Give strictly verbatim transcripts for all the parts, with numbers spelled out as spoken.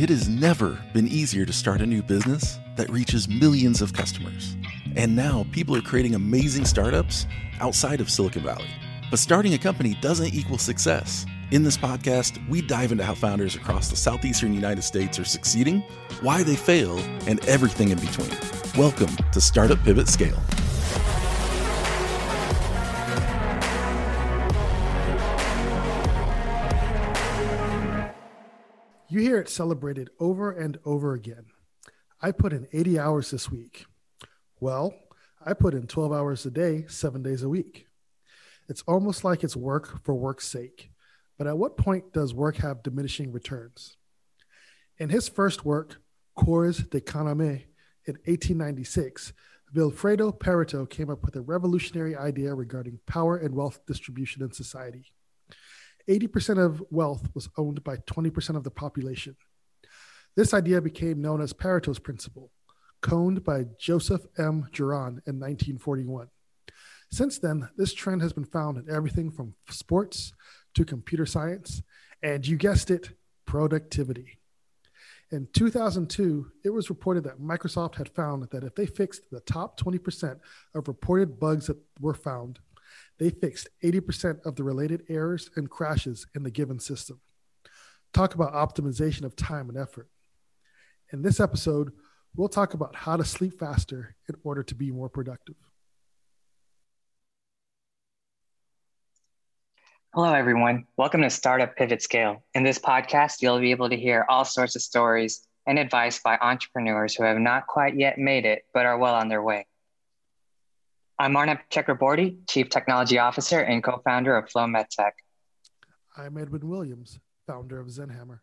It has never been easier to start a new business that reaches millions of customers. And now people are creating amazing startups outside of Silicon Valley. But starting a company doesn't equal success. In this podcast, we dive into how founders across the southeastern United States are succeeding, why they fail, and everything in between. Welcome to Startup Pivot Scale. You hear it celebrated over and over again. I put in eighty hours this week. Well, I put in twelve hours a day, seven days a week. It's almost like it's work for work's sake. But at what point does work have diminishing returns? In his first work, Cours d'économie, in eighteen ninety-six, Vilfredo Pareto came up with a revolutionary idea regarding power and wealth distribution in society. eighty percent of wealth was owned by twenty percent of the population. This idea became known as Pareto's principle, coined by Joseph M. Juran in nineteen forty-one. Since then, this trend has been found in everything from sports to computer science, and you guessed it, productivity. In two thousand two, it was reported that Microsoft had found that if they fixed the top twenty percent of reported bugs that were found, they fixed eighty percent of the related errors and crashes in the given system. Talk about optimization of time and effort. In this episode, we'll talk about how to sleep faster in order to be more productive. Hello, everyone. Welcome to Startup Pivot Scale. In this podcast, you'll be able to hear all sorts of stories and advice by entrepreneurs who have not quite yet made it, but are well on their way. I'm Arnab Chakraborty, Chief Technology Officer and co-founder of Flow MedTech. I'm Edwin Williams, founder of Zenhammer.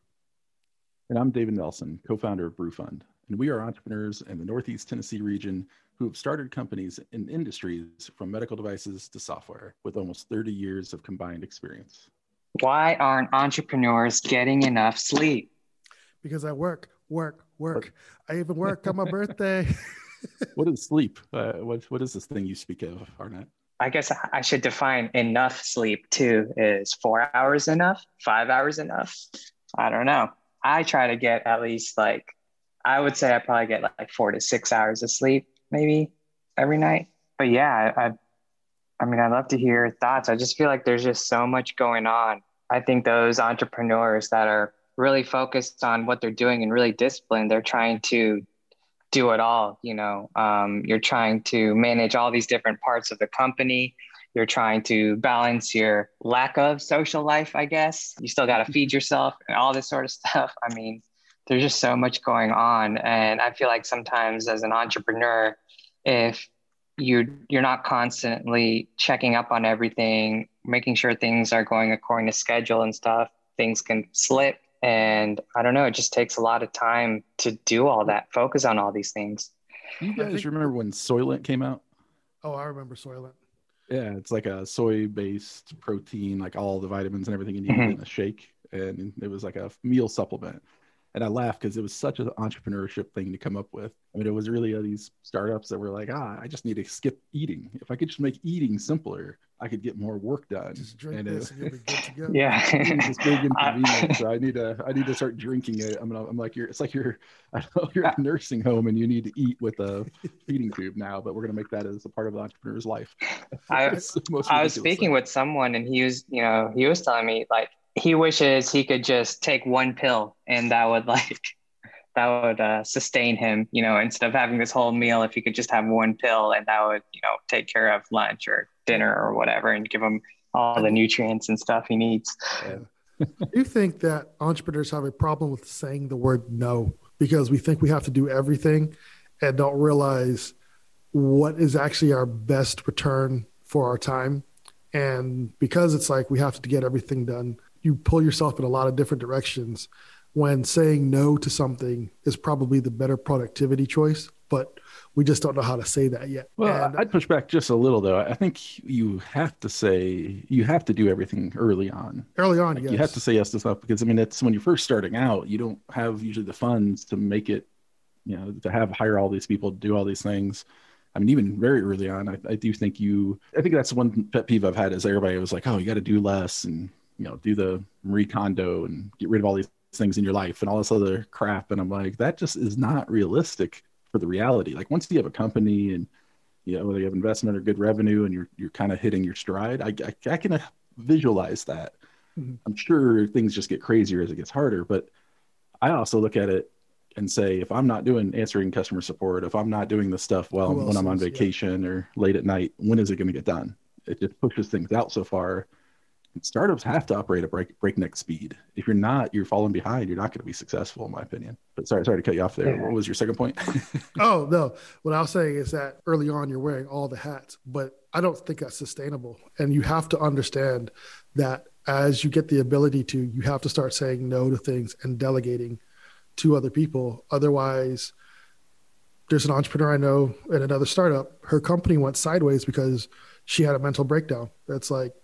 And I'm David Nelson, co-founder of BrewFund. And we are entrepreneurs in the Northeast Tennessee region who have started companies in industries from medical devices to software with almost thirty years of combined experience. Why aren't entrepreneurs getting enough sleep? Because I work, work, work. I even work on my birthday. What is sleep? Uh, what what is this thing you speak of, Arnett? I guess I should define enough sleep too. Is four hours enough? Five hours enough? I don't know. I try to get at least like, I would say I probably get like four to six hours of sleep maybe every night. But yeah, I, I mean, I'd love to hear your thoughts. I just feel like there's just so much going on. I think those entrepreneurs that are really focused on what they're doing and really disciplined, they're trying to do it all, you know, um, you're trying to manage all these different parts of the company. You're trying to balance your lack of social life, I guess. You still got to feed yourself and all this sort of stuff. I mean, there's just so much going on. And I feel like sometimes as an entrepreneur, if you, you're not constantly checking up on everything, making sure things are going according to schedule and stuff, things can slip. And I don't know, it just takes a lot of time to do all that, focus on all these things. You guys think, remember when Soylent came out? Oh, I remember Soylent. Yeah, it's like a soy-based protein, like all the vitamins and everything you need mm-hmm. in a shake. And it was like a meal supplement. And I laughed because it was such an entrepreneurship thing to come up with. I mean, it was really uh, these startups that were like, ah, I just need to skip eating. If I could just make eating simpler, I could get more work done. Just drink and, uh, this and you'll be good to go. Yeah. It's big inconvenience. So I need to, I need to start drinking it. I'm, I'm like, you're, it's like you're, I don't know, you're at a nursing home and you need to eat with a feeding tube now, but we're going to make that as a part of the entrepreneur's life. I, the I was speaking thing. with someone and he was, you know, he was telling me like, he wishes he could just take one pill and that would like, that would uh, sustain him, you know, instead of having this whole meal, if he could just have one pill and that would, you know, take care of lunch or dinner or whatever and give him all the nutrients and stuff he needs. Yeah. Do you think that entrepreneurs have a problem with saying the word no because we think we have to do everything and don't realize what is actually our best return for our time? And because it's like we have to get everything done, you pull yourself in a lot of different directions when saying no to something is probably the better productivity choice, but we just don't know how to say that yet. Well, and I'd push back just a little though. I think you have to say, you have to do everything early on. Early on, like, yes. You have to say yes to stuff because I mean, that's when you're first starting out, you don't have usually the funds to make it, you know, to have hire all these people to do all these things. I mean, even very early on, I, I do think you, I think that's one pet peeve I've had is everybody was like, oh, you got to do less and, you know, do the Marie Kondo and get rid of all these things in your life and all this other crap. And I'm like, that just is not realistic for the reality. Like once you have a company and you know, whether you have investment or good revenue and you're, you're kind of hitting your stride, I, I, I can visualize that. Mm-hmm. I'm sure things just get crazier as it gets harder, but I also look at it and say, if I'm not doing answering customer support, if I'm not doing this stuff well, when I'm on vacation yeah. or late at night, when is it going to get done? It just pushes things out so far. And startups have to operate at break, breakneck speed. If you're not, you're falling behind. You're not going to be successful, in my opinion. But sorry, sorry to cut you off there. Yeah. What was your second point? Oh, no. What I'll say is that early on, you're wearing all the hats, but I don't think that's sustainable. And you have to understand that as you get the ability to, you have to start saying no to things and delegating to other people. Otherwise, there's an entrepreneur I know at another startup. Her company went sideways because she had a mental breakdown. That's like,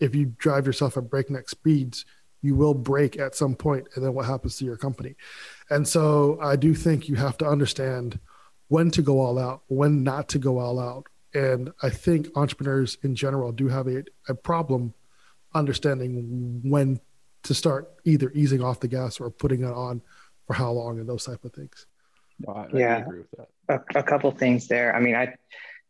if you drive yourself at breakneck speeds, you will break at some point, and then what happens to your company? And so I do think you have to understand when to go all out, when not to go all out. And I think entrepreneurs in general do have a, a problem understanding when to start either easing off the gas or putting it on for how long and those type of things. No, I, yeah. I agree with that. A, a couple things there. I mean, I,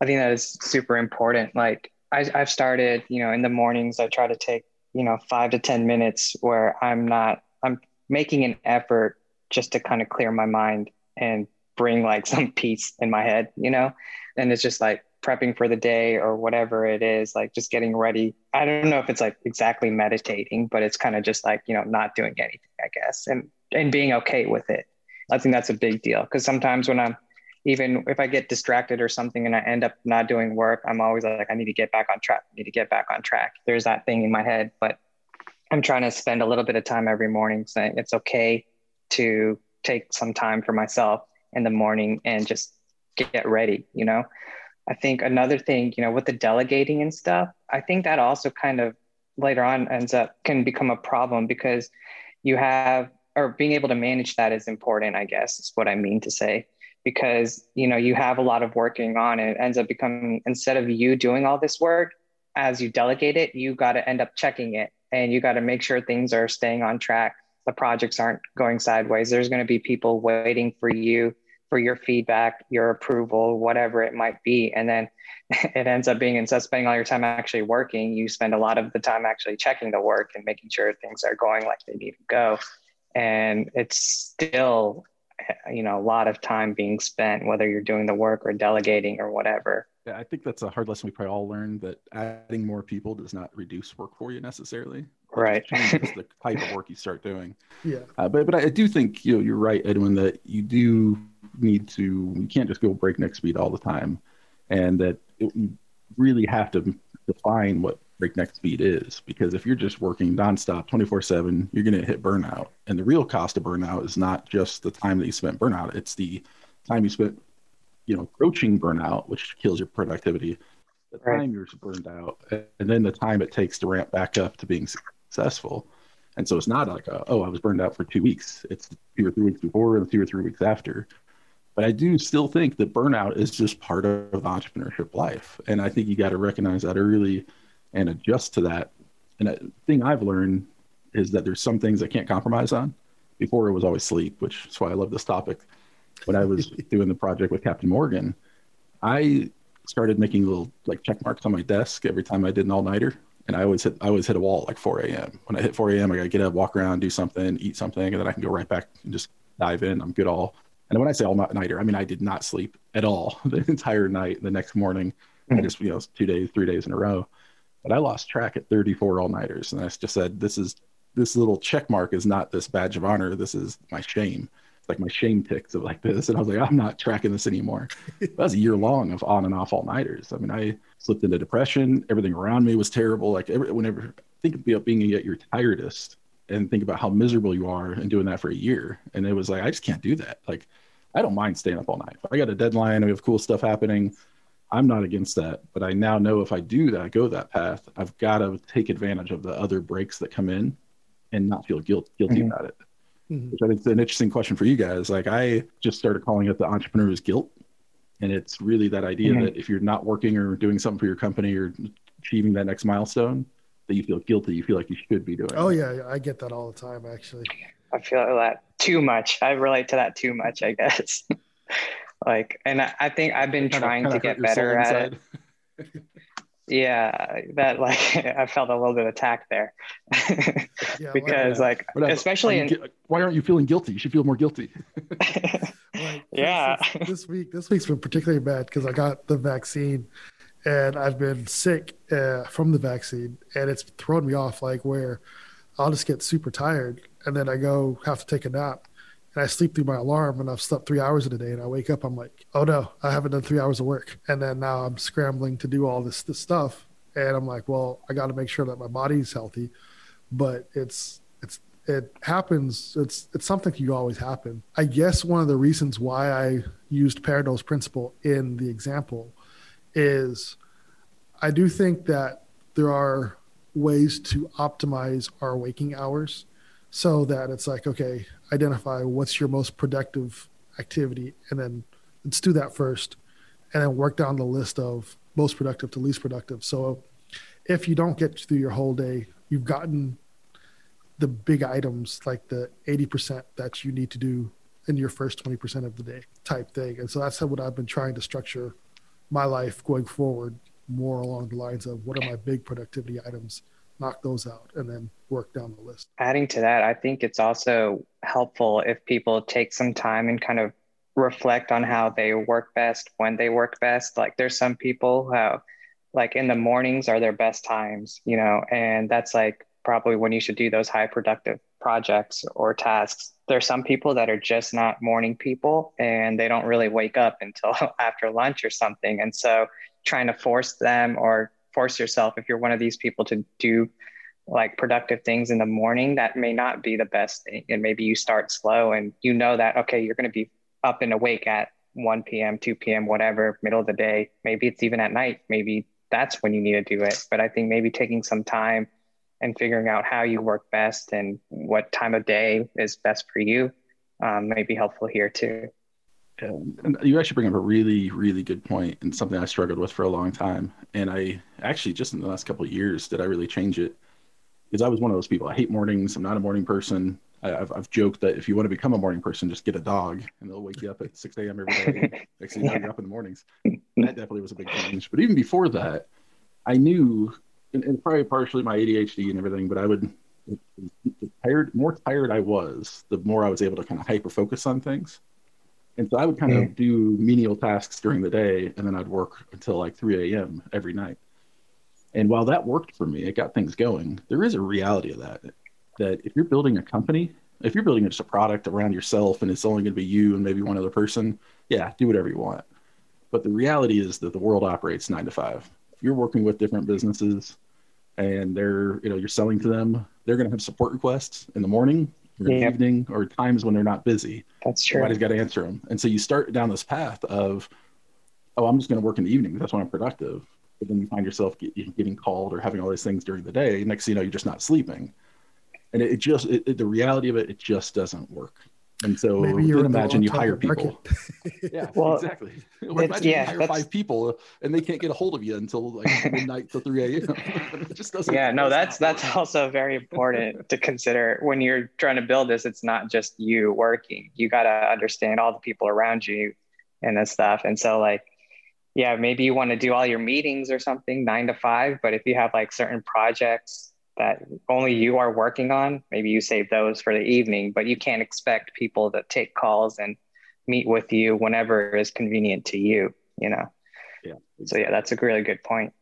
I think that is super important. Like, I, I've started, you know, in the mornings, I try to take, you know, five to ten minutes where I'm not, I'm making an effort just to kind of clear my mind and bring like some peace in my head, you know, and it's just like prepping for the day or whatever it is, like just getting ready. I don't know if it's like exactly meditating, but it's kind of just like, you know, not doing anything, I guess, and, and being okay with it. I think that's a big deal because sometimes when I'm, even if I get distracted or something and I end up not doing work, I'm always like, I need to get back on track. I need to get back on track. There's that thing in my head, but I'm trying to spend a little bit of time every morning saying it's okay to take some time for myself in the morning and just get ready. You know, I think another thing, you know, with the delegating and stuff, I think that also kind of later on ends up can become a problem because you have, or being able to manage that is important, I guess is what I mean to say. Because, you know, you have a lot of working on and it ends up becoming, instead of you doing all this work, as you delegate it, you got to end up checking it and you got to make sure things are staying on track. The projects aren't going sideways. There's going to be people waiting for you, for your feedback, your approval, whatever it might be. And then it ends up being, instead of spending all your time actually working, you spend a lot of the time actually checking the work and making sure things are going like they need to go. And it's still, you know, a lot of time being spent, whether you're doing the work or delegating or whatever. Yeah, I think that's a hard lesson we probably all learned, that adding more people does not reduce work for you necessarily. Right. Changes the type of work you start doing. Yeah. Uh, but but I do think, you know, you're right, Edwin, that you do need to, you can't just go breakneck speed all the time, and that it, you really have to define what breakneck speed is, because if you're just working nonstop twenty-four seven, you're going to hit burnout. And the real cost of burnout is not just the time that you spent burnout. It's the time you spent, you know, approaching burnout, which kills your productivity, the right. time you're burned out, and then the time it takes to ramp back up to being successful. And so it's not like, a, oh, I was burned out for two weeks. It's two or three weeks before and two or three weeks after. But I do still think that burnout is just part of the entrepreneurship life. And I think you got to recognize that early and adjust to that. And a thing I've learned is that there's some things I can't compromise on. Before, it was always sleep, which is why I love this topic. When I was doing the project with Captain Morgan, I started making little like check marks on my desk every time I did an all-nighter. And I always hit, I always hit a wall like four a.m. When I hit four a.m., I got to get up, walk around, do something, eat something, and then I can go right back and just dive in. I'm good all. And when I say all-nighter, I mean, I did not sleep at all the entire night. The next morning, I just, you know, two days, three days in a row. But I lost track at thirty-four all-nighters. And I just said, this is this little check mark is not this badge of honor. This is my shame. It's like my shame ticks of like this. And I was like, I'm not tracking this anymore. That was a year long of on and off all-nighters. I mean, I slipped into depression. Everything around me was terrible. Like every, whenever, think about being at your tiredest and think about how miserable you are and doing that for a year. And it was like, I just can't do that. Like, I don't mind staying up all night. If I got a deadline and we have cool stuff happening, I'm not against that, but I now know if I do that, I go that path, I've got to take advantage of the other breaks that come in and not feel guilt, guilty mm-hmm. about it. Mm-hmm. Which I think is an interesting question for you guys. Like, I just started calling it the entrepreneur's guilt. And it's really that idea mm-hmm. that if you're not working or doing something for your company or achieving that next milestone, that you feel guilty, you feel like you should be doing. Oh, it. yeah. I get that all the time, actually. I feel that too much. I relate to that too much, I guess. Like, and I, I think I've been trying kind of, kind to get better at it. Yeah, that like I felt a little bit attacked there. Yeah, because like whatever. Especially in, why aren't you feeling guilty? You should feel more guilty. Like, yeah. This, this week, this week's been particularly bad because I got the vaccine and I've been sick uh, from the vaccine, and it's thrown me off. Like where I'll just get super tired and then I go have to take a nap. And I sleep through my alarm, and I've slept three hours in a day, and I wake up, I'm like, oh no, I haven't done three hours of work. And then now I'm scrambling to do all this, this stuff. And I'm like, well, I got to make sure that my body's healthy, but it's, it's, it happens. It's, it's something that you always happen. I guess one of the reasons why I used Pareto's principle in the example is I do think that there are ways to optimize our waking hours so that it's like, okay, identify what's your most productive activity, and then let's do that first, and then work down the list of most productive to least productive. So if you don't get through your whole day, you've gotten the big items, like the eighty percent that you need to do in your first twenty percent of the day type thing. And so that's what I've been trying to structure my life going forward, more along the lines of what are my big productivity items, knock those out, and then work down the list. Adding to that, I think it's also helpful if people take some time and kind of reflect on how they work best, when they work best. Like there's some people who have, like in the mornings are their best times, you know, and that's like probably when you should do those high productive projects or tasks. There's some people that are just not morning people, and they don't really wake up until after lunch or something. And so trying to force them or force yourself, if you're one of these people, to do like productive things in the morning, that may not be the best thing. And maybe you start slow and you know that, okay, you're going to be up and awake at one p.m., two p.m., whatever, middle of the day. Maybe it's even at night. Maybe that's when you need to do it. But I think maybe taking some time and figuring out how you work best and what time of day is best for you um, may be helpful here too. And you actually bring up a really, really good point, and something I struggled with for a long time. And I actually just in the last couple of years did I really change it, because I was one of those people. I hate mornings. I'm not a morning person. I, I've I've joked that if you want to become a morning person, just get a dog and they'll wake you up at six a.m. every day. Next thing you know, you're up in the mornings. And that definitely was a big change. But even before that, I knew, and, and probably partially my A D H D and everything, but I would, the tired, more tired I was, the more I was able to kind of hyper focus on things. And so I would kind of do menial tasks during the day, and then I'd work until like three a.m. every night. And while that worked for me, it got things going. There is a reality of that, that if you're building a company, if you're building just a product around yourself and it's only going to be you and maybe one other person, yeah, do whatever you want. But the reality is that the world operates nine to five. If you're working with different businesses and they're, you know, you're selling to them, they're going to have support requests in the morning, or yeah. evening, or times when they're not busy. That's true. Somebody's got to answer them. And so you start down this path of, oh, I'm just going to work in the evening. That's when I'm productive. But then you find yourself get, getting called or having all these things during the day. Next thing you know, you're just not sleeping. And it, it just, it, it, the reality of it, it just doesn't work. And so Maybe you're then imagine you hire people. Yeah, well, exactly. Or imagine yeah, you hire that's... five people and they can't get a hold of you until like midnight till three a.m. It just doesn't. Yeah, no, that's that's work. Also very important to consider when you're trying to build this. It's not just you working. You got to understand all the people around you and this stuff. And so like, yeah, maybe you want to do all your meetings or something nine to five, but if you have like certain projects that only you are working on, maybe you save those for the evening, but you can't expect people to take calls and meet with you whenever is convenient to you, you know? Yeah. Exactly. So yeah, that's a really good point.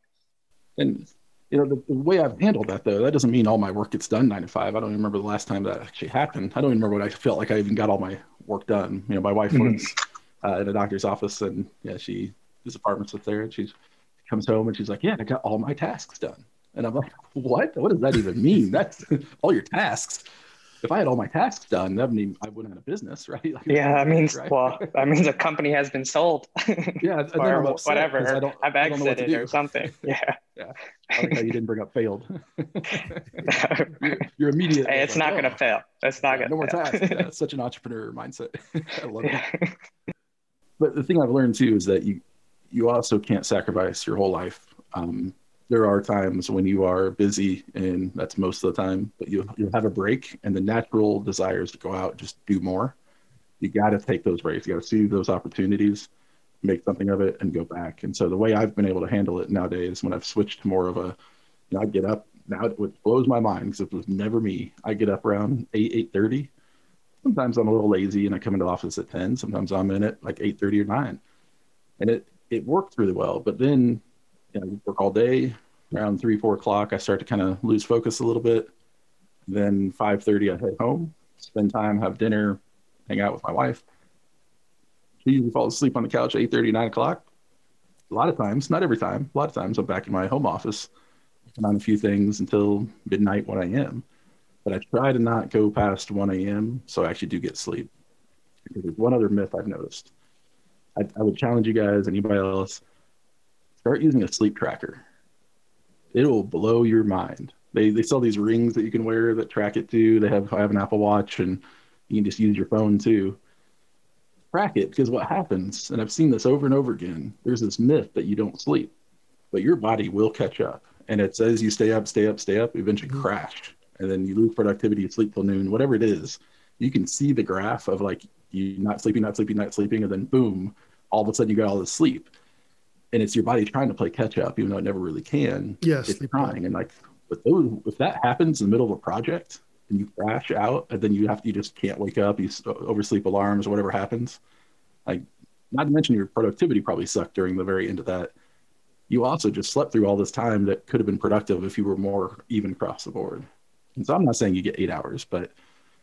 And you know, the, the way I've handled that though, that doesn't mean all my work gets done nine to five. I don't even remember the last time that actually happened. I don't even remember when I felt like I even got all my work done. You know, my wife works uh, in a doctor's office, and yeah, she, his apartment's up there, and she's, she comes home and she's like, yeah, I got all my tasks done. And I'm like, what? What does that even mean? That's all your tasks. If I had all my tasks done, that mean I wouldn't have a business, right? Like, yeah, that means right? Well, that means a company has been sold. Yeah, or whatever. I don't, I've I don't exited or something. Yeah. Yeah. I like how you didn't bring up failed. you're, you're immediate. Hey, it's like, not oh, going to fail. It's not yeah, going to. No more tasks. Yeah, such an entrepreneur mindset. I love yeah. it. But the thing I've learned too is that you you also can't sacrifice your whole life. Um, there are times when you are busy, and that's most of the time, but you, you'll have a break, and the natural desire is to go out and just do more. You got to take those breaks. You got to see those opportunities, make something of it, and go back. And so the way I've been able to handle it nowadays, when I've switched to more of a, you know, I get up now, it blows my mind because it was never me. I get up around eight, eight thirty. Sometimes I'm a little lazy and I come into the office at ten. Sometimes I'm in at like eight thirty or nine. And it, it worked really well. But then, you know, you work all day. Around three, four o'clock, I start to kind of lose focus a little bit. Then five thirty, I head home, spend time, have dinner, hang out with my wife. She usually falls asleep on the couch at eight thirty, nine o'clock. A lot of times, not every time, a lot of times I'm back in my home office and on a few things until midnight, one a m But I try to not go past one a m so I actually do get sleep. Because there's one other myth I've noticed. I, I would challenge you guys, anybody else, start using a sleep tracker. It will blow your mind. They they sell these rings that you can wear that track it too. They have, I have an Apple Watch, and you can just use your phone too. Track it, because what happens, and I've seen this over and over again, there's this myth that you don't sleep, but your body will catch up. And it says you stay up, stay up, stay up, eventually mm-hmm. crash. And then you lose productivity, you sleep till noon, whatever it is. You can see the graph of like you not sleeping, not sleeping, not sleeping, and then boom, all of a sudden you got all this sleep. And it's your body trying to play catch up, even though it never really can. Yes, it's trying. And like, but those, if that happens in the middle of a project and you crash out, and then you have to, you just can't wake up, you oversleep alarms, whatever happens. Like, not to mention your productivity probably sucked during the very end of that. You also just slept through all this time that could have been productive if you were more even across the board. And so I'm not saying you get eight hours, but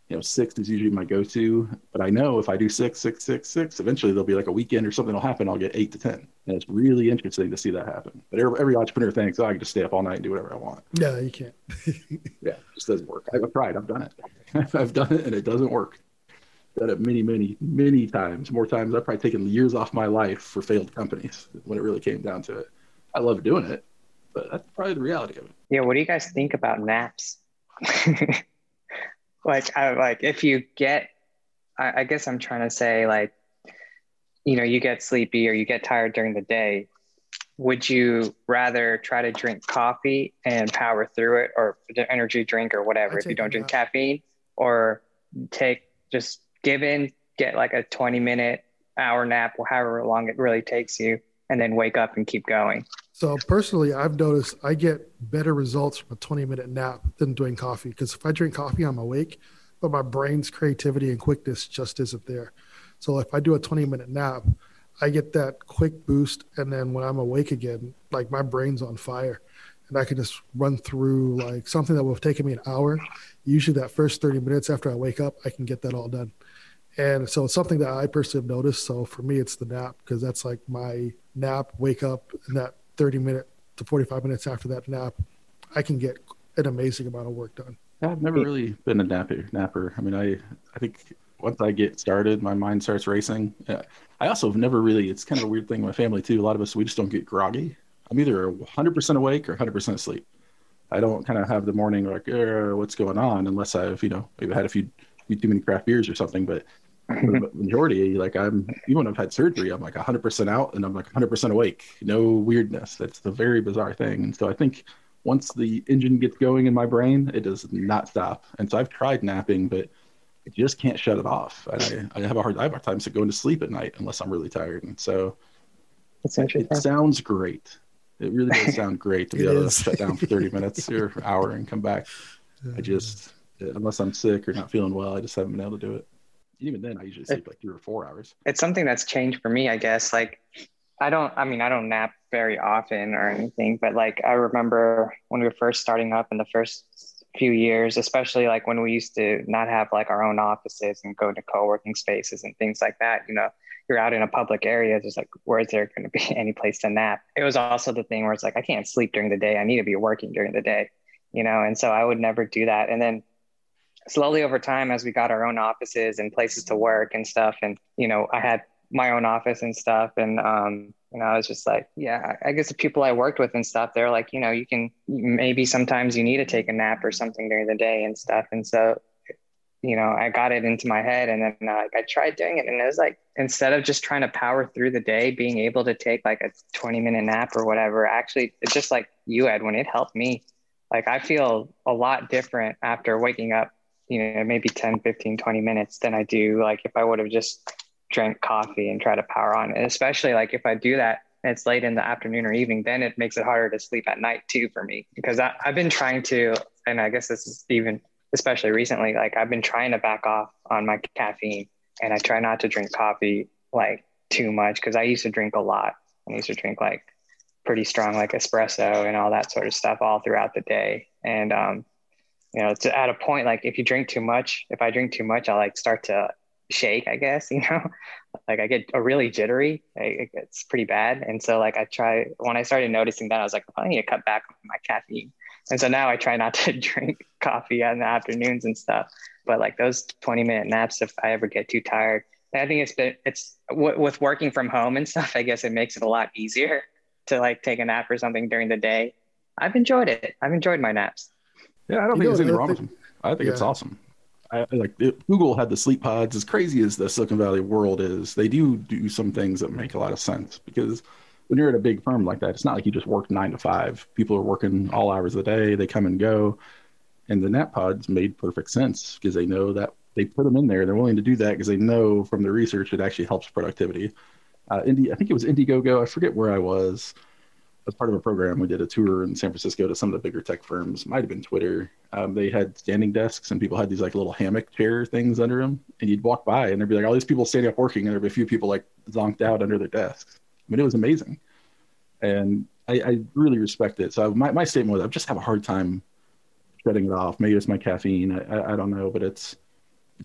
you know, six is usually my go-to. But I know if I do six, six, six, six, eventually there'll be like a weekend or something will happen. I'll get eight to ten. And it's really interesting to see that happen. But every, every entrepreneur thinks, oh, I can just stay up all night and do whatever I want. No, you can't. Yeah, it just doesn't work. I've tried. I've done it. I've done it, and it doesn't work. Done it many, many, many times. More times. I've probably taken years off my life for failed companies when it really came down to it. I love doing it, but that's probably the reality of it. Yeah. What do you guys think about naps? Like, I like if you get, I, I guess I'm trying to say, like, you know, you get sleepy or you get tired during the day. Would you rather try to drink coffee and power through it, or an energy drink or whatever, if you don't drink caffeine, or take, just give in, get like a twenty minute hour nap or however long it really takes you, and then wake up and keep going? So personally, I've noticed I get better results from a twenty minute nap than doing coffee. Because if I drink coffee, I'm awake, but my brain's creativity and quickness just isn't there. So if I do a twenty minute nap, I get that quick boost. And then when I'm awake again, like my brain's on fire and I can just run through like something that would have taken me an hour. Usually that first thirty minutes after I wake up, I can get that all done. And so it's something that I personally have noticed. So for me, it's the nap, because that's like my nap, wake up, and that thirty minute to forty-five minutes after that nap, I can get an amazing amount of work done. I've never really been a napper. napper. I mean, I, I think once I get started, my mind starts racing. I also have never really, it's kind of a weird thing in my family too. A lot of us, we just don't get groggy. I'm either one hundred percent awake or one hundred percent asleep. I don't kind of have the morning like, eh, what's going on? Unless I've, you know, maybe had a few, few too many craft beers or something, but the majority, like I'm, even when I've had surgery, I'm like one hundred percent out and I'm like one hundred percent awake. No weirdness. That's the very bizarre thing. And so I think once the engine gets going in my brain, it does not stop. And so I've tried napping, but I just can't shut it off. And I, I have a hard, I have a hard time going to sleep at night unless I'm really tired. And so that's interesting. It sounds great. It really does sound great to be able to shut down for thirty minutes or an hour and come back. I just, unless I'm sick or not feeling well, I just haven't been able to do it. Even then, I usually sleep like three or four hours. It's something that's changed for me, I guess. Like, I don't, I mean, I don't nap very often or anything, but like, I remember when we were first starting up in the first few years, especially like when we used to not have like our own offices and go to co-working spaces and things like that, you know, you're out in a public area, there's like, where is there going to be any place to nap? It was also the thing where it's like, I can't sleep during the day. I need to be working during the day, you know? And so I would never do that. And then slowly over time, as we got our own offices and places to work and stuff, and, you know, I had my own office and stuff. And, um, you know, I was just like, yeah, I guess the people I worked with and stuff, they're like, you know, you can, maybe sometimes you need to take a nap or something during the day and stuff. And so, you know, I got it into my head, and then uh, I tried doing it. And it was like, instead of just trying to power through the day, being able to take like a twenty minute nap or whatever, actually, it's just like you, Edwin, it helped me. Like, I feel a lot different after waking up, you know, maybe ten, fifteen, twenty minutes than I do, like, if I would have just drank coffee and tried to power on. And especially, like, if I do that and it's late in the afternoon or evening, then it makes it harder to sleep at night too for me, because I, I've been trying to, and I guess this is even especially recently, like, I've been trying to back off on my caffeine, and I try not to drink coffee like too much, because I used to drink a lot. I used to drink like pretty strong, like espresso and all that sort of stuff all throughout the day. And, um, you know, it's at a point, like, if you drink too much, if I drink too much, I like start to shake, I guess, you know, like I get a really jittery, I, it's pretty bad. And so, like, I try, when I started noticing that, I was like, I need to cut back on my caffeine. And so now I try not to drink coffee in the afternoons and stuff, but like those twenty minute naps, if I ever get too tired, I think it's been, it's w- with working from home and stuff, I guess it makes it a lot easier to like take a nap or something during the day. I've enjoyed it. I've enjoyed my naps. Yeah, I don't you think there's anything wrong with them. I think yeah. It's awesome. I, like it, Google had the sleep pods. As crazy as the Silicon Valley world is, they do do some things that make a lot of sense, because when you're at a big firm like that, it's not like you just work nine to five. People are working all hours of the day. They come and go. And the nap pods made perfect sense, because they know that they put them in there. They're willing to do that because they know from the research it actually helps productivity. Uh, Indi- I think it was Indiegogo. I forget where I was. As part of a program, we did a tour in San Francisco to some of the bigger tech firms. Might have been Twitter. Um, they had standing desks, and people had these like little hammock chair things under them. And you'd walk by, and there'd be like all these people standing up working, and there'd be a few people like zonked out under their desks. I mean, it was amazing, and I, I really respect it. So my my statement was, I just have a hard time shutting it off. Maybe it's my caffeine. I I, I don't know, but it's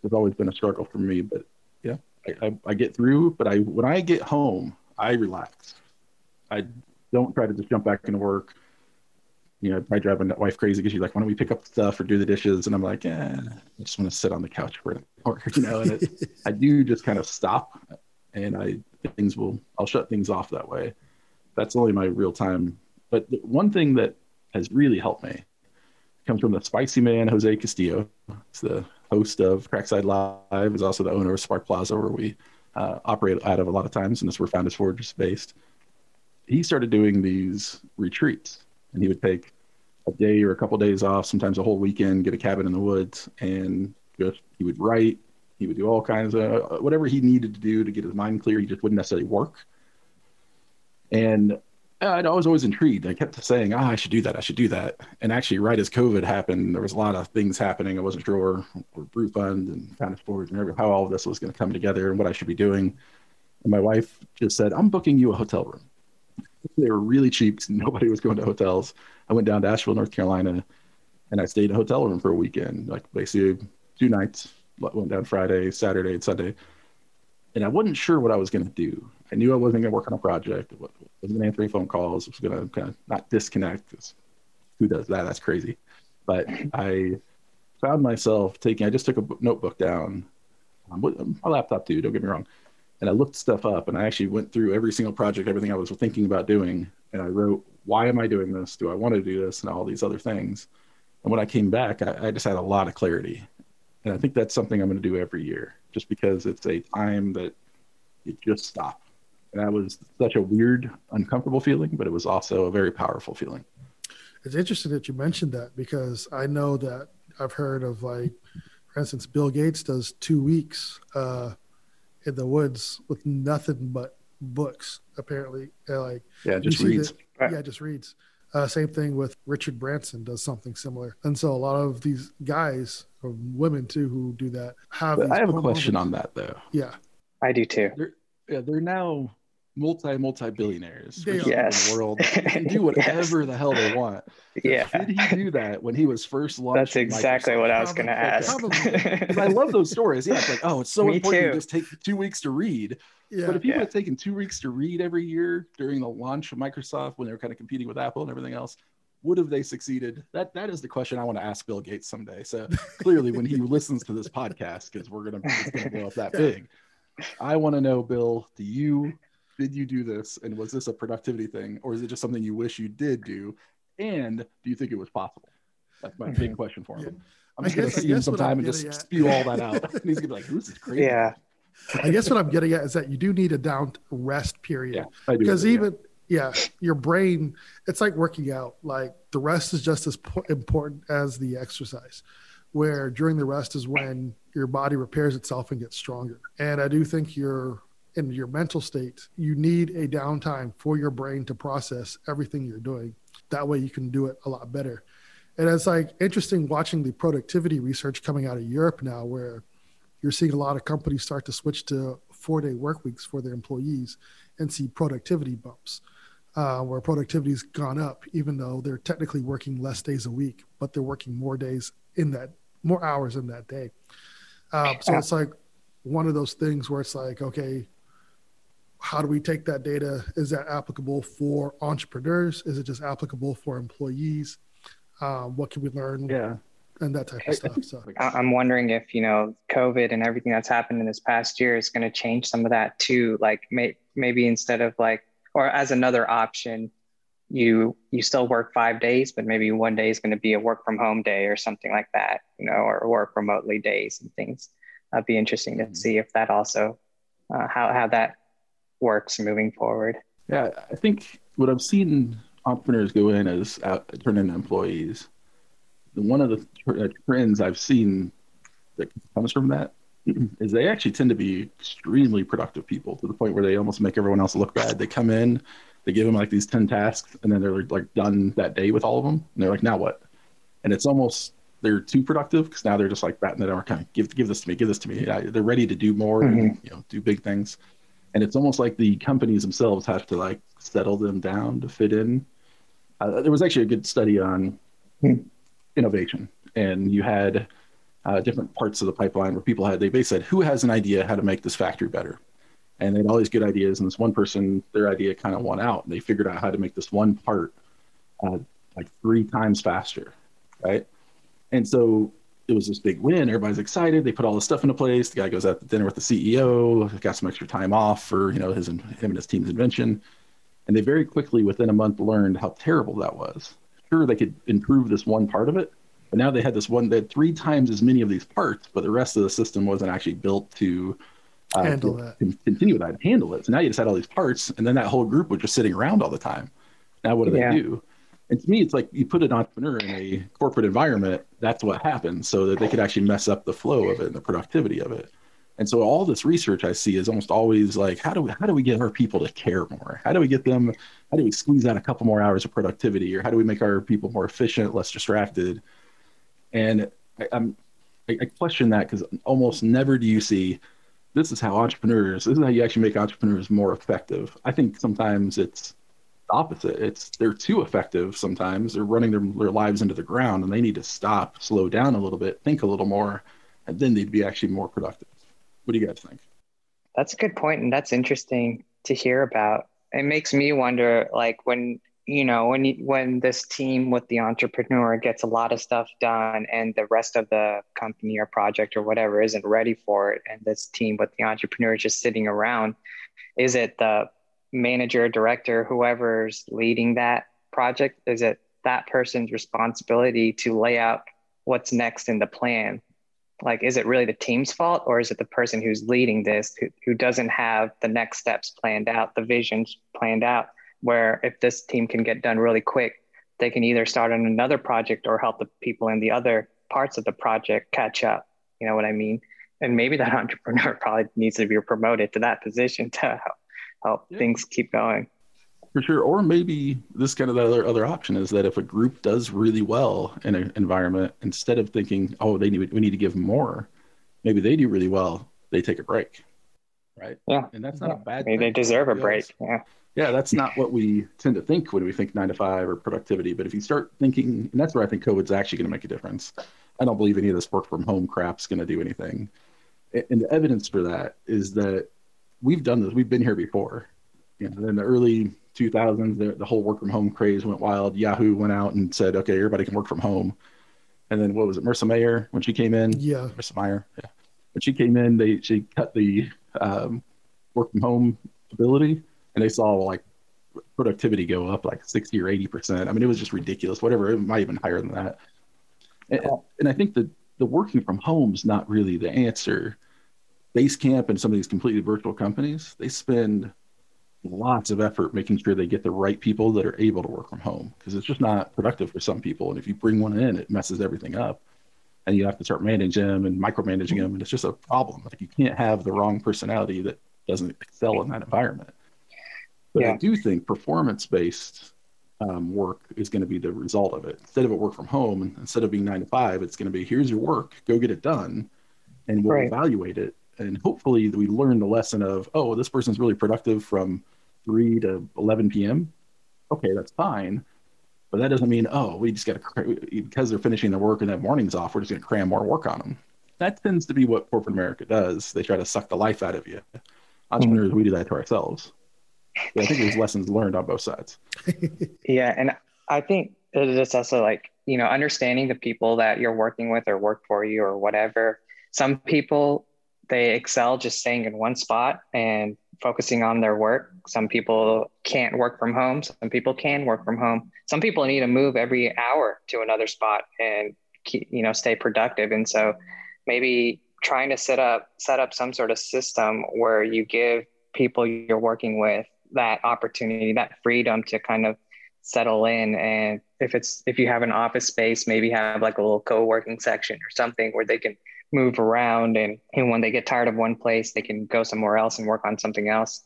it's always been a struggle for me. But yeah, I, I, I get through. But I when I get home, I relax. I don't try to just jump back into work. You know, I drive my wife crazy because she's like, why don't we pick up stuff or do the dishes? And I'm like, eh, I just want to sit on the couch for an hour, you know, and it, I do just kind of stop, and I, things will, I'll shut things off that way. That's only my real time. But one thing that has really helped me comes from the spicy man, Jose Castillo. He's the host of Crackside Live. He's also the owner of Spark Plaza, where we uh, operate out of a lot of times. And that's where Founders Forge is based. He started doing these retreats, and he would take a day or a couple of days off, sometimes a whole weekend, get a cabin in the woods, and just, he would write, he would do all kinds of, whatever he needed to do to get his mind clear. He just wouldn't necessarily work. And I was always intrigued. I kept saying, ah, oh, I should do that. I should do that. And actually, right as COVID happened, there was a lot of things happening. I wasn't sure where BrewFund and Founders Forge and how all of this was going to come together and what I should be doing. And my wife just said, I'm booking you a hotel room. They were really cheap. Nobody was going to hotels. I went down to Asheville, North Carolina, and I stayed in a hotel room for a weekend, like basically two nights. Went down Friday, Saturday, and Sunday. And I wasn't sure what I was going to do. I knew I wasn't going to work on a project. I wasn't answering phone calls. I was going to kind of not disconnect. Who does that? That's crazy. But I found myself taking, I just took a notebook down, my laptop too, don't get me wrong. And I looked stuff up, and I actually went through every single project, everything I was thinking about doing. And I wrote, why am I doing this? Do I want to do this? And all these other things. And when I came back, I, I just had a lot of clarity. And I think that's something I'm going to do every year, just because it's a time that you just stop. And that was such a weird, uncomfortable feeling, but it was also a very powerful feeling. It's interesting that you mentioned that, because I know that I've heard of, like, for instance, Bill Gates does two weeks, uh, in the woods with nothing but books, apparently. Uh, like yeah, just reads. That, yeah, just reads. Uh, same thing with Richard Branson, does something similar. And so a lot of these guys, or women too, who do that have. I have a question on that though. Yeah, I do too. They're, yeah, they're now multi multi billionaires. Yes, in the world, they can do whatever yes. the hell they want. So yeah, did he do that when he was first launched? That's exactly Microsoft? What I was going to ask. Probably. I love those stories. Yeah, it's like, oh, it's so Me important too. to just take two weeks to read. Yeah. But if people yeah. had taken two weeks to read every year during the launch of Microsoft, when they were kind of competing with Apple and everything else, would have they succeeded? That that is the question I want to ask Bill Gates someday. So clearly, when he listens to this podcast, because we're going to blow up that big, I want to know, Bill, do you? Did you do this? And was this a productivity thing? Or is it just something you wish you did do? And do you think it was possible? That's my big question for him. Yeah. I'm just going to see him sometime and just at. spew all that out. And he's going to be like, this is crazy. Yeah. I guess what I'm getting at is that you do need a down rest period. Yeah, because even, yeah, your brain, it's like working out. Like the rest is just as po- important as the exercise, where during the rest is when your body repairs itself and gets stronger. And I do think you're in your mental state, you need a downtime for your brain to process everything you're doing. That way you can do it a lot better. And it's like interesting watching the productivity research coming out of Europe now, where you're seeing a lot of companies start to switch to four-day work weeks for their employees and see productivity bumps, uh, where productivity's gone up, even though they're technically working less days a week, but they're working more days in that, more hours in that day. Uh, so it's like one of those things where it's like, okay, how do we take that data? Is that applicable for entrepreneurs? Is it just applicable for employees? Uh, what can we learn? Yeah. And that type of stuff. So. I'm wondering if, you know, COVID and everything that's happened in this past year is going to change some of that too. Like may, maybe instead of like, or as another option, you you still work five days, but maybe one day is going to be a work from home day or something like that, you know, or work remotely days and things. That'd be interesting to mm-hmm. see if that also, uh, how, how that works moving forward. Yeah, I think what I've seen entrepreneurs go in is uh, turn into employees. One of the trends I've seen that comes from that is they actually tend to be extremely productive people, to the point where they almost make everyone else look bad. They come in, they give them like these ten tasks, and then they're like done that day with all of them. And they're like, now what? And it's almost, they're too productive because now they're just like batting it over, kind of give, give this to me, give this to me. They're ready to do more, mm-hmm. and, you know, do big things. And it's almost like the companies themselves have to like settle them down to fit in. Uh, there was actually a good study on mm-hmm. innovation, and you had uh, different parts of the pipeline where people had, they basically said, who has an idea how to make this factory better? And they had all these good ideas, and this one person, their idea kind of won out, and they figured out how to make this one part uh, like three times faster, right? And so it was this big win. Everybody's excited. They put all this stuff into place. The guy goes out to dinner with the C E O, got some extra time off for, you know, his, him and his team's invention. And they very quickly, within a month, learned how terrible that was. Sure, they could improve this one part of it, but now they had this one, they had three times as many of these parts, but the rest of the system wasn't actually built to uh, handle that, to continue that and handle it. So now you just had all these parts, and then that whole group was just sitting around all the time. Now what do yeah. they do? And to me, it's like you put an entrepreneur in a corporate environment, that's what happens, so that they could actually mess up the flow of it and the productivity of it. And so all this research I see is almost always like, how do we, how do we get our people to care more? How do we get them, how do we squeeze out a couple more hours of productivity? Or how do we make our people more efficient, less distracted? And I, I'm, I, I question that, because almost never do you see, this is how entrepreneurs, this is how you actually make entrepreneurs more effective. I think sometimes it's the opposite. It's they're too effective sometimes. They're running their, their lives into the ground, and they need to stop, slow down a little bit, think a little more, and then they'd be actually more productive. What do you guys think? That's a good point, and that's interesting to hear about. It makes me wonder, like when, you know, when you, when this team with the entrepreneur gets a lot of stuff done and the rest of the company or project or whatever isn't ready for it, and this team with the entrepreneur is just sitting around, is it the manager, director, whoever's leading that project? Is it that person's responsibility to lay out what's next in the plan? Like, is it really the team's fault, or is it the person who's leading this who, who doesn't have the next steps planned out, the visions planned out, where if this team can get done really quick, they can either start on another project or help the people in the other parts of the project catch up. You know what I mean? And maybe that entrepreneur probably needs to be promoted to that position to help, help yeah. things keep going. For sure. Or maybe this kind of the other, other option is that if a group does really well in an environment, instead of thinking, oh, they need, we need to give more, maybe they do really well, they take a break. Right. Yeah. And that's not yeah. a bad maybe thing. They deserve a break. Yeah. Yeah. That's not what we tend to think when we think nine to five or productivity. But if you start thinking, and that's where I think COVID's actually going to make a difference. I don't believe any of this work from home crap's going to do anything. And the evidence for that is that we've done this. We've been here before. You know, in the early two thousands, the, the whole work from home craze went wild. Yahoo went out and said, okay, everybody can work from home. And then what was it? Marissa Mayer, when she came in, yeah, Marissa Mayer, yeah. When she came in, they, she cut the um, work from home ability, and they saw like productivity go up like sixty or eighty percent. I mean, it was just ridiculous, whatever. It might even higher than that. And, and I think that the working from home is not really the answer. Basecamp and some of these completely virtual companies, they spend lots of effort making sure they get the right people that are able to work from home, because it's just not productive for some people. And if you bring one in, it messes everything up, and you have to start managing them and micromanaging them. And it's just a problem. Like, you can't have the wrong personality that doesn't excel in that environment. But yeah. I do think performance-based um, work is going to be the result of it. Instead of a work from home, instead of being nine to five, it's going to be, here's your work, go get it done. And we'll right. evaluate it. And hopefully we learn the lesson of, oh, this person's really productive from three to eleven P M Okay, that's fine. But that doesn't mean, oh, we just got to, because they're finishing their work and that morning's off, we're just going to cram more work on them. That tends to be what corporate America does. They try to suck the life out of you. Entrepreneurs, mm-hmm. we do that to ourselves. But I think there's lessons learned on both sides. Yeah. And I think it's also like, you know, understanding the people that you're working with or work for you or whatever. Some people, they excel just staying in one spot and focusing on their work. Some people can't work from home. Some people can work from home. Some people need to move every hour to another spot and, keep, you know, stay productive. And so maybe trying to set up, set up some sort of system where you give people you're working with that opportunity, that freedom to kind of settle in. And if it's, if you have an office space, maybe have like a little co-working section or something where they can move around, and, and when they get tired of one place, they can go somewhere else and work on something else,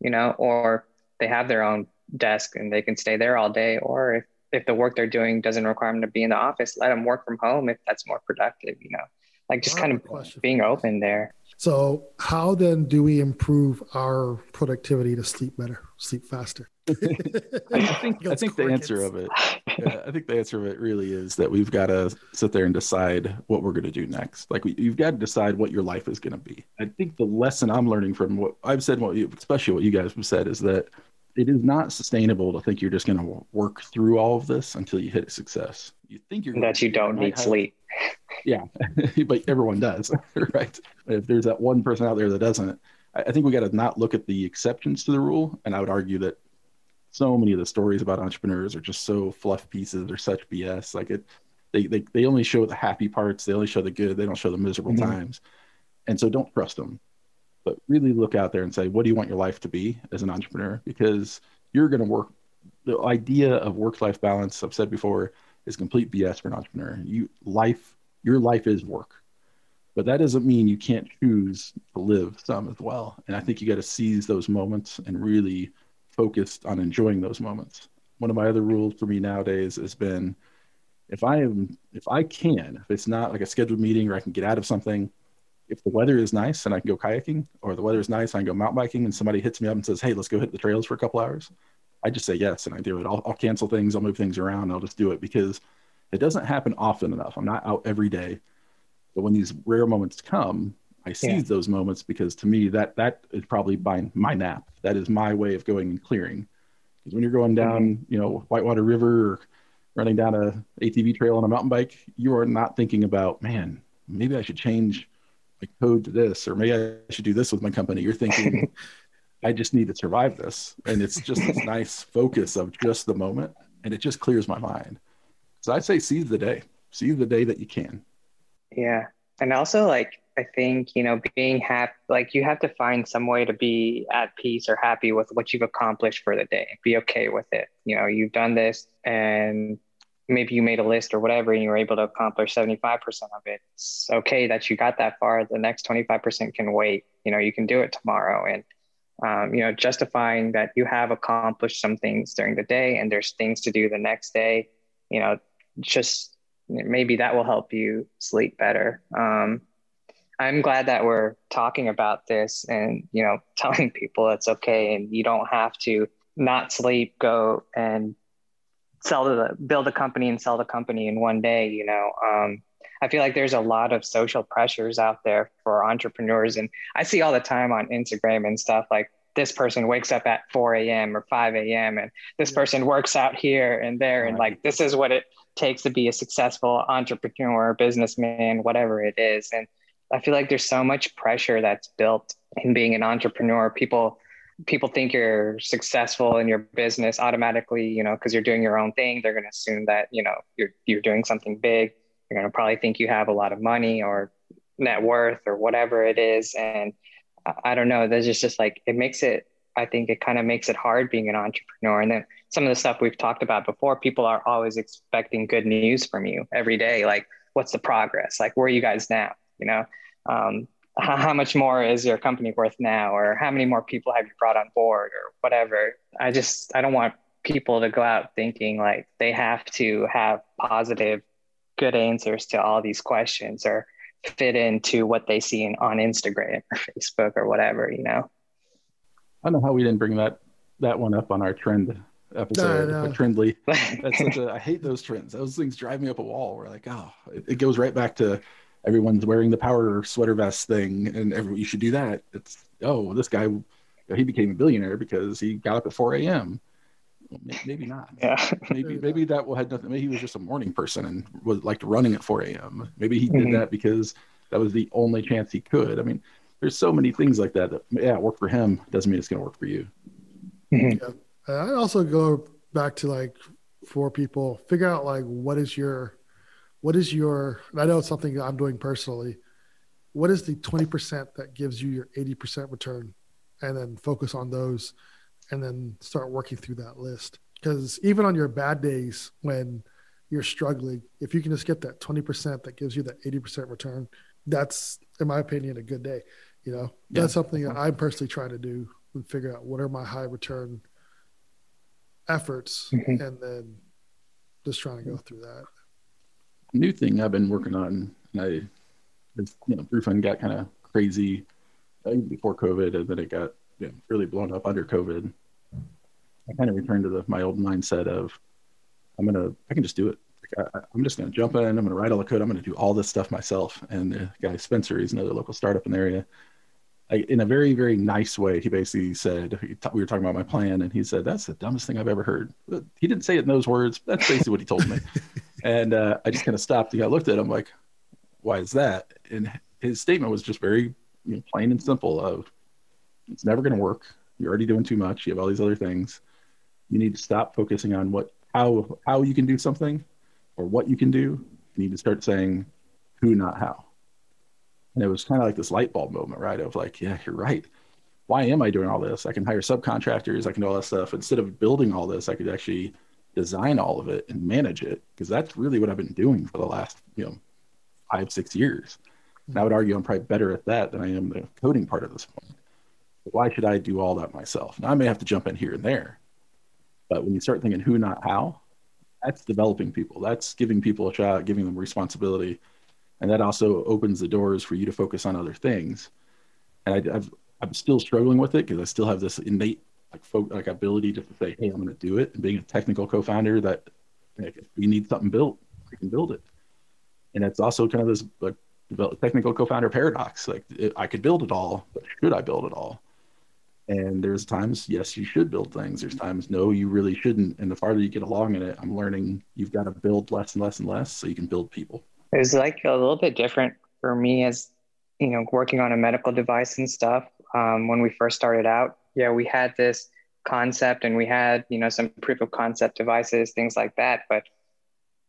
you know, or they have their own desk and they can stay there all day. Or if, if the work they're doing doesn't require them to be in the office, let them work from home if that's more productive, you know, like just kind of question. being open there. So how then do we improve our productivity to sleep better, sleep faster? I think, I think the answer of it, yeah, I think the answer of it really is that we've got to sit there and decide what we're going to do next. Like we, you've got to decide what your life is going to be. I think the lesson I'm learning from what I've said, what you, especially what you guys have said, is that it is not sustainable to think you're just going to work through all of this until you hit success. You think you're going that to, you don't need have, sleep. Yeah, but everyone does, right? If there's that one person out there that doesn't, I, I think we got to not look at the exceptions to the rule. And I would argue that so many of the stories about entrepreneurs are just so fluff pieces. They're such B S. Like it, they they they only show the happy parts. They only show the good. They don't show the miserable mm-hmm. times. And so don't trust them. But really look out there and say, what do you want your life to be as an entrepreneur? Because you're going to work. The idea of work-life balance, I've said before, is complete B S for an entrepreneur. You life, your life is work. But that doesn't mean you can't choose to live some as well. And I think you got to seize those moments and really focused on enjoying those moments. One of my other rules for me nowadays has been, if I am, if I can, if it's not like a scheduled meeting or I can get out of something, if the weather is nice and I can go kayaking, or the weather is nice and I can go mountain biking, and somebody hits me up and says, hey, let's go hit the trails for a couple hours, I just say yes and I do it. I'll, I'll cancel things, I'll move things around, I'll just do it, because it doesn't happen often enough. I'm not out every day, but when these rare moments come, I seize yeah. those moments, because to me, that that is probably my, my nap. That is my way of going and clearing. Because when you're going down, you know, Whitewater River or running down a A T V trail on a mountain bike, you are not thinking about, man, maybe I should change my code to this, or maybe I should do this with my company. You're thinking, I just need to survive this. And it's just this nice focus of just the moment. And it just clears my mind. So I'd say seize the day. Seize the day that you can. Yeah. And also, like, I think, you know, being happy, like you have to find some way to be at peace or happy with what you've accomplished for the day. Be okay with it. You know, you've done this, and maybe you made a list or whatever, and you were able to accomplish seventy-five percent of it. It's okay that you got that far. The next twenty-five percent can wait. You know, you can do it tomorrow. And, um, you know, justifying that you have accomplished some things during the day and there's things to do the next day, you know, just maybe that will help you sleep better. Um, I'm glad that we're talking about this and, you know, telling people it's okay. And you don't have to not sleep, go and sell the, build a company and sell the company in one day. You know, um, I feel like there's a lot of social pressures out there for entrepreneurs. And I see all the time on Instagram and stuff, like this person wakes up at four a.m. or five a.m. and this person works out here and there. And like, this is what it takes to be a successful entrepreneur, businessman, whatever it is. And I feel like there's so much pressure that's built in being an entrepreneur. People, people think you're successful in your business automatically, you know, because you're doing your own thing. They're going to assume that, you know, you're you're doing something big. You're going to probably think you have a lot of money or net worth or whatever it is. And I, I don't know. There's just, just like, it makes it I think it kind of makes it hard being an entrepreneur. And then some of the stuff we've talked about before, people are always expecting good news from you every day. Like, what's the progress? Like, where are you guys now? You know, um, how, how much more is your company worth now? Or how many more people have you brought on board or whatever? I just, I don't want people to go out thinking like they have to have positive, good answers to all these questions or fit into what they see in, on Instagram or Facebook or whatever, you know? I don't know how we didn't bring that that one up on our trend episode. No, no. Trendly. That's such a, I hate those trends. Those things drive me up a wall. We're like, oh, it, it goes right back to everyone's wearing the power sweater vest thing, and every, you should do that. It's, oh, this guy, he became a billionaire because he got up at four a.m. Maybe not. Yeah. Maybe maybe that had nothing. Maybe he was just a morning person and was like running at four a.m. Maybe he mm-hmm. did that because that was the only chance he could. I mean, there's so many things like that. That yeah, work for him doesn't mean it's going to work for you. Mm-hmm. Yeah. I also go back to like for people figure out like what is your, what is your. And I know it's something that I'm doing personally. What is the twenty percent that gives you your eighty percent return, and then focus on those. And then start working through that list. Because even on your bad days when you're struggling, if you can just get that twenty percent that gives you that eighty percent return, that's, in my opinion, a good day. You know, yeah. That's something that I'm personally trying to do and figure out what are my high return efforts mm-hmm. and then just trying to go through that. New thing I've been working on, and I, you know, BrewFund got kind of crazy before COVID, and then it got, yeah, really blown up under COVID. I kind of returned to the, my old mindset of I'm going to, I can just do it. Like I, I'm just going to jump in. I'm going to write all the code. I'm going to do all this stuff myself. And the guy Spencer, he's another local startup in the area. I, in a very, very nice way, he basically said, he t- we were talking about my plan, and he said, that's the dumbest thing I've ever heard. He didn't say it in those words. But that's basically what he told me. And uh, I just kind of stopped and I looked at him like, why is that? And his statement was just very, you know, plain and simple of, it's never going to work. You're already doing too much. You have all these other things. You need to stop focusing on what, how, how you can do something or what you can do. You need to start saying who, not how. And it was kind of like this light bulb moment, right? Of like, yeah, you're right. Why am I doing all this? I can hire subcontractors. I can do all that stuff. Instead of building all this, I could actually design all of it and manage it. Cause that's really what I've been doing for the last, you know, five, six years. And I would argue I'm probably better at that than I am the coding part at this point. Why should I do all that myself? Now I may have to jump in here and there, but when you start thinking who, not how, that's developing people. That's giving people a shot, giving them responsibility. And that also opens the doors for you to focus on other things. And I, I've, I'm still struggling with it because I still have this innate like fo- like ability to say, hey, I'm going to do it. And being a technical co-founder that like, if we need something built, we can build it. And that's also kind of this like technical co-founder paradox. Like it, I could build it all, but should I build it all? And there's times, yes, you should build things. There's times, no, you really shouldn't. And the farther you get along in it, I'm learning you've got to build less and less and less so you can build people. It was like a little bit different for me as, you know, working on a medical device and stuff. Um, when we first started out, yeah, we had this concept and we had, you know, some proof of concept devices, things like that. But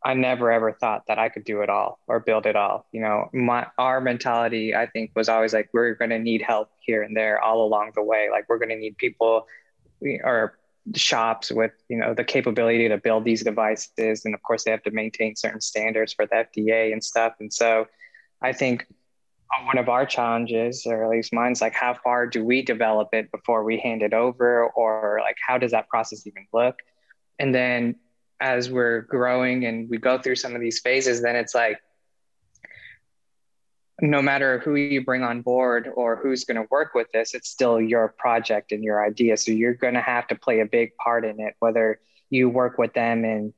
I never, ever thought that I could do it all or build it all. You know, my, our mentality, I think, was always like, we're going to need help here and there all along the way. Like we're going to need people or shops with, you know, the capability to build these devices. And of course they have to maintain certain standards for the F D A and stuff. And so I think one of our challenges, or at least mine's like, how far do we develop it before we hand it over? Or like, how does that process even look? And then as we're growing and we go through some of these phases, then it's like, no matter who you bring on board or who's going to work with this, it's still your project and your idea. So you're going to have to play a big part in it, whether you work with them in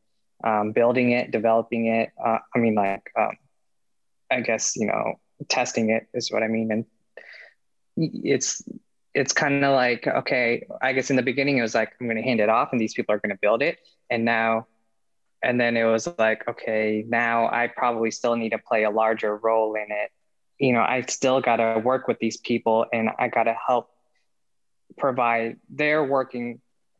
um, building it, developing it. Uh, I mean, like, um, I guess, you know, testing it is what I mean. And it's, it's kind of like, okay, I guess in the beginning it was like, I'm going to hand it off and these people are going to build it. And now, and then it was like, okay, now I probably still need to play a larger role in it. You know, I still got to work with these people and I got to help provide, they're working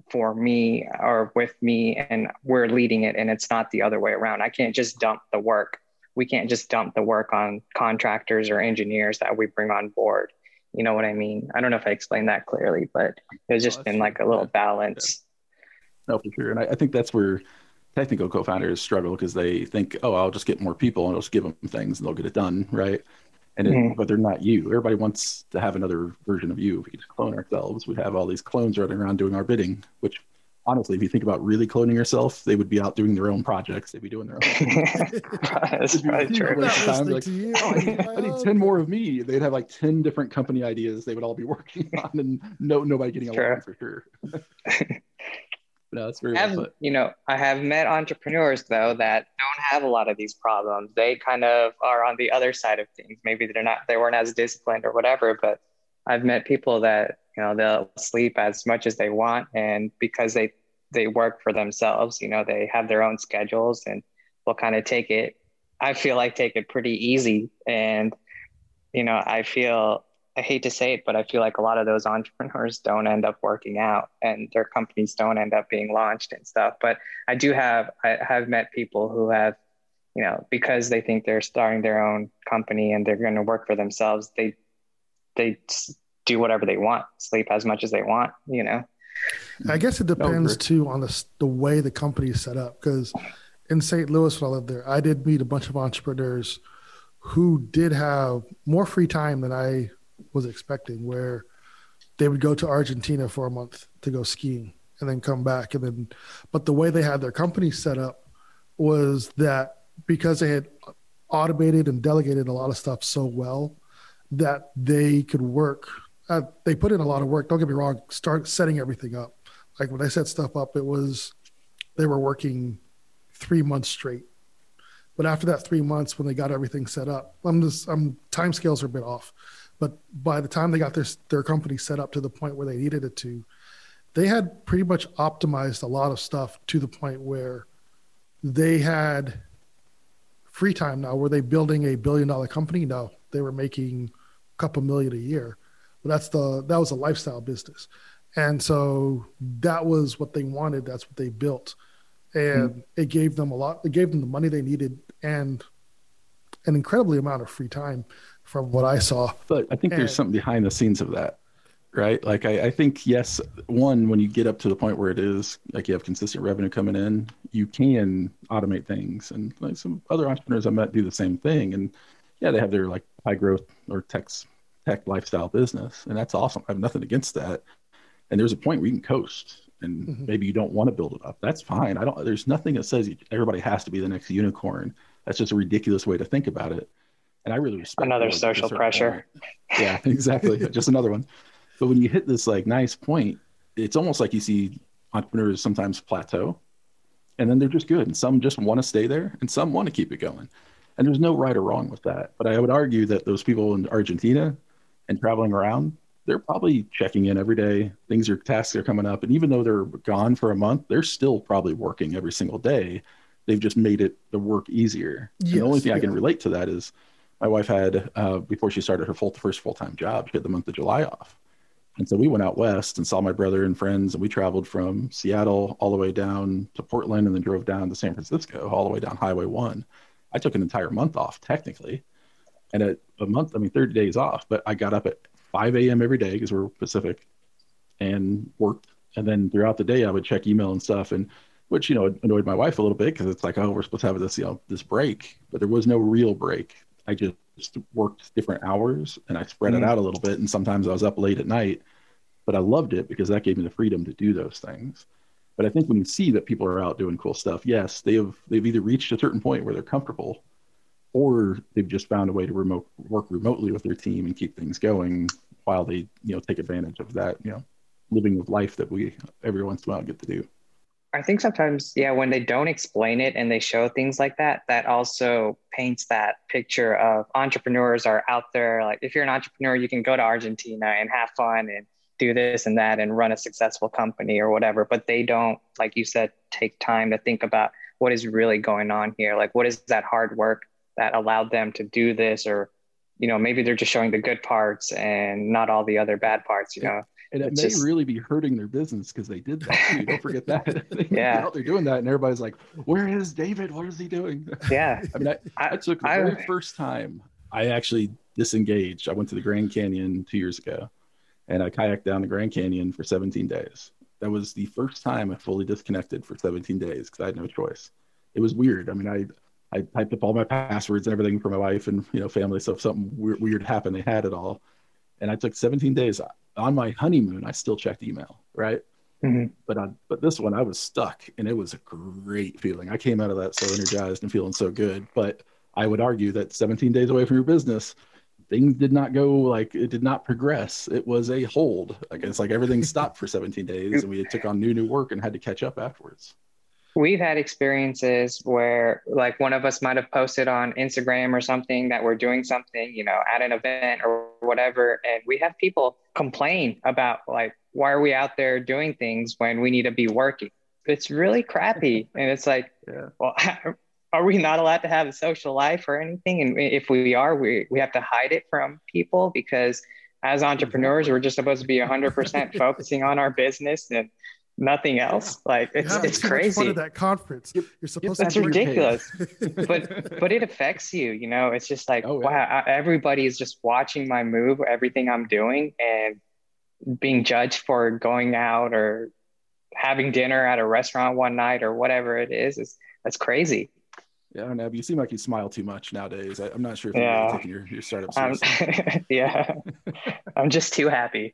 for me or with me and we're leading it. And it's not the other way around. I can't just dump the work. We can't just dump the work on contractors or engineers that we bring on board. You know what I mean? I don't know if I explained that clearly, but it's just oh, been like a little balance. Yeah. No, for sure. And I, I think that's where technical co-founders struggle, because they think, oh, I'll just get more people and I'll just give them things and they'll get it done. Right. And it, mm-hmm. But they're not you. Everybody wants to have another version of you. If we could clone ourselves, we'd have all these clones running around doing our bidding, which honestly, if you think about really cloning yourself, they would be out doing their own projects. They'd be doing their own. That's probably true. Like, oh, I, need, I need ten more of me. They'd have like ten different company ideas they would all be working on, and no, nobody getting along for sure. No, that's very. Have, you know, I have met entrepreneurs though that don't have a lot of these problems. They kind of are on the other side of things. Maybe they're not, they weren't as disciplined or whatever. But I've met people that, you know, they'll sleep as much as they want, and because they they work for themselves, you know, they have their own schedules and will kind of take it. I feel like take it pretty easy, and you know, I feel. I hate to say it, but I feel like a lot of those entrepreneurs don't end up working out and their companies don't end up being launched and stuff. But I do have, I have met people who have, you know, because they think they're starting their own company and they're going to work for themselves, they, they do whatever they want, sleep as much as they want, you know? I guess it depends too on the, the way the company is set up. Because in Saint Louis, when I lived there, I did meet a bunch of entrepreneurs who did have more free time than I was expecting, where they would go to Argentina for a month to go skiing and then come back. And then, but the way they had their company set up was that because they had automated and delegated a lot of stuff so well that they could work, uh, they put in a lot of work. Don't get me wrong, start setting everything up. Like when I set stuff up, it was, they were working three months straight. But after that three months, when they got everything set up, I'm just, I'm timescales are a bit off. But by the time they got their their company set up to the point where they needed it to, they had pretty much optimized a lot of stuff to the point where they had free time now. Were they building a billion dollar company? No, they were making a couple million a year. But that's the that was a lifestyle business. And so that was what they wanted. That's what they built. And mm-hmm. it gave them a lot. It gave them the money they needed and an incredibly amount of free time, from what I saw. But I think and, there's something behind the scenes of that, right? Like I, I think, yes, one, when you get up to the point where it is, like you have consistent revenue coming in, you can automate things. And like some other entrepreneurs I met do the same thing. And yeah, they have their like high growth or tech, tech lifestyle business. And that's awesome. I have nothing against that. And there's a point where you can coast and mm-hmm. maybe you don't want to build it up. That's fine. I don't, there's nothing that says everybody has to be the next unicorn. That's just a ridiculous way to think about it. And I really respect another social pressure. Point. Yeah, exactly. Just another one. But when you hit this like nice point, it's almost like you see entrepreneurs sometimes plateau and then they're just good. And some just want to stay there and some want to keep it going. And there's no right or wrong with that. But I would argue that those people in Argentina and traveling around, they're probably checking in every day. Things are tasks are coming up. And even though they're gone for a month, they're still probably working every single day. They've just made it the work easier. Yes, the only thing yeah. I can relate to that is my wife had, uh, before she started her full, first full-time job, she had the month of July off. And so we went out west and saw my brother and friends, and we traveled from Seattle all the way down to Portland and then drove down to San Francisco, all the way down Highway one. I took an entire month off, technically. And a, a month, I mean, thirty days off, but I got up at five a.m. every day because we're Pacific and worked. And then throughout the day, I would check email and stuff. And which, you know, annoyed my wife a little bit because it's like, oh, we're supposed to have this, you know, this break, but there was no real break. I just worked different hours and I spread mm-hmm. it out a little bit. And sometimes I was up late at night, but I loved it because that gave me the freedom to do those things. But I think when you see that people are out doing cool stuff, yes, they have, they've either reached a certain point where they're comfortable or they've just found a way to remote work remotely with their team and keep things going while they, you know, take advantage of that, you know, living of life that we every once in a while get to do. I think sometimes, yeah, when they don't explain it and they show things like that, that also paints that picture of entrepreneurs are out there. Like if you're an entrepreneur, you can go to Argentina and have fun and do this and that and run a successful company or whatever. But they don't, like you said, take time to think about what is really going on here. Like what is that hard work that allowed them to do this? Or, you know, maybe they're just showing the good parts and not all the other bad parts, you know? And it it's may just... really be hurting their business because they did that too. Don't forget that. Yeah, they're doing that, and everybody's like, "Where is David? What is he doing?" Yeah, I mean, I, I, I took the I, very I... first time I actually disengaged. I went to the Grand Canyon two years ago, and I kayaked down the Grand Canyon for seventeen days. That was the first time I fully disconnected for seventeen days because I had no choice. It was weird. I mean, I I typed up all my passwords and everything for my wife and, you know, family. So if something weird, weird happened, they had it all. And I took seventeen days. On my honeymoon, I still checked email, right? Mm-hmm. But I, but this one, I was stuck, and it was a great feeling. I came out of that so energized and feeling so good. But I would argue that seventeen days away from your business, things did not go, like, it did not progress. It was a hold. Like, it's like everything stopped for seventeen days, and we took on new, new work and had to catch up afterwards. We've had experiences where, like, one of us might have posted on Instagram or something that we're doing something, you know, at an event or whatever. And we have people complain about, like, why are we out there doing things when we need to be working? It's really crappy. And it's like, yeah. well, are we not allowed to have a social life or anything? And if we are, we, we have to hide it from people, because as entrepreneurs, we're just supposed to be one hundred percent focusing on our business and nothing else. Like, it's yeah, it's, it's crazy. Part of that conference, you're supposed it's, to. That's ridiculous, but but it affects you. You know, it's just like, oh, yeah. wow, I, everybody is just watching my move, everything I'm doing, and being judged for going out or having dinner at a restaurant one night or whatever it is. It's that's crazy. Yeah, I don't know. But you seem like you smile too much nowadays. I, I'm not sure if you're yeah. really taking your, your startup seriously. Um, yeah, I'm just too happy.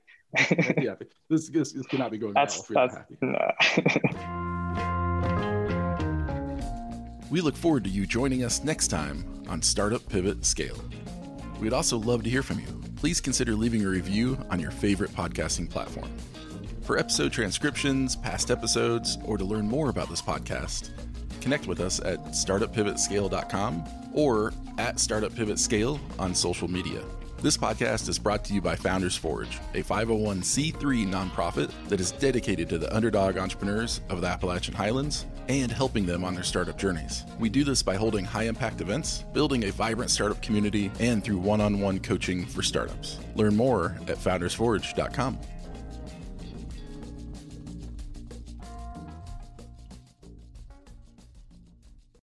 Yeah, this, this, this cannot be going that's, well if you're not happy. No. We look forward to you joining us next time on Startup Pivot Scale. We'd also love to hear from you. Please consider leaving a review on your favorite podcasting platform. For episode transcriptions, past episodes, or to learn more about this podcast, connect with us at startup pivot scale dot com or at startup pivot scale on social media. This podcast is brought to you by Founders Forge, a five oh one c three nonprofit that is dedicated to the underdog entrepreneurs of the Appalachian Highlands and helping them on their startup journeys. We do this by holding high-impact events, building a vibrant startup community, and through one-on-one coaching for startups. Learn more at founders forge dot com.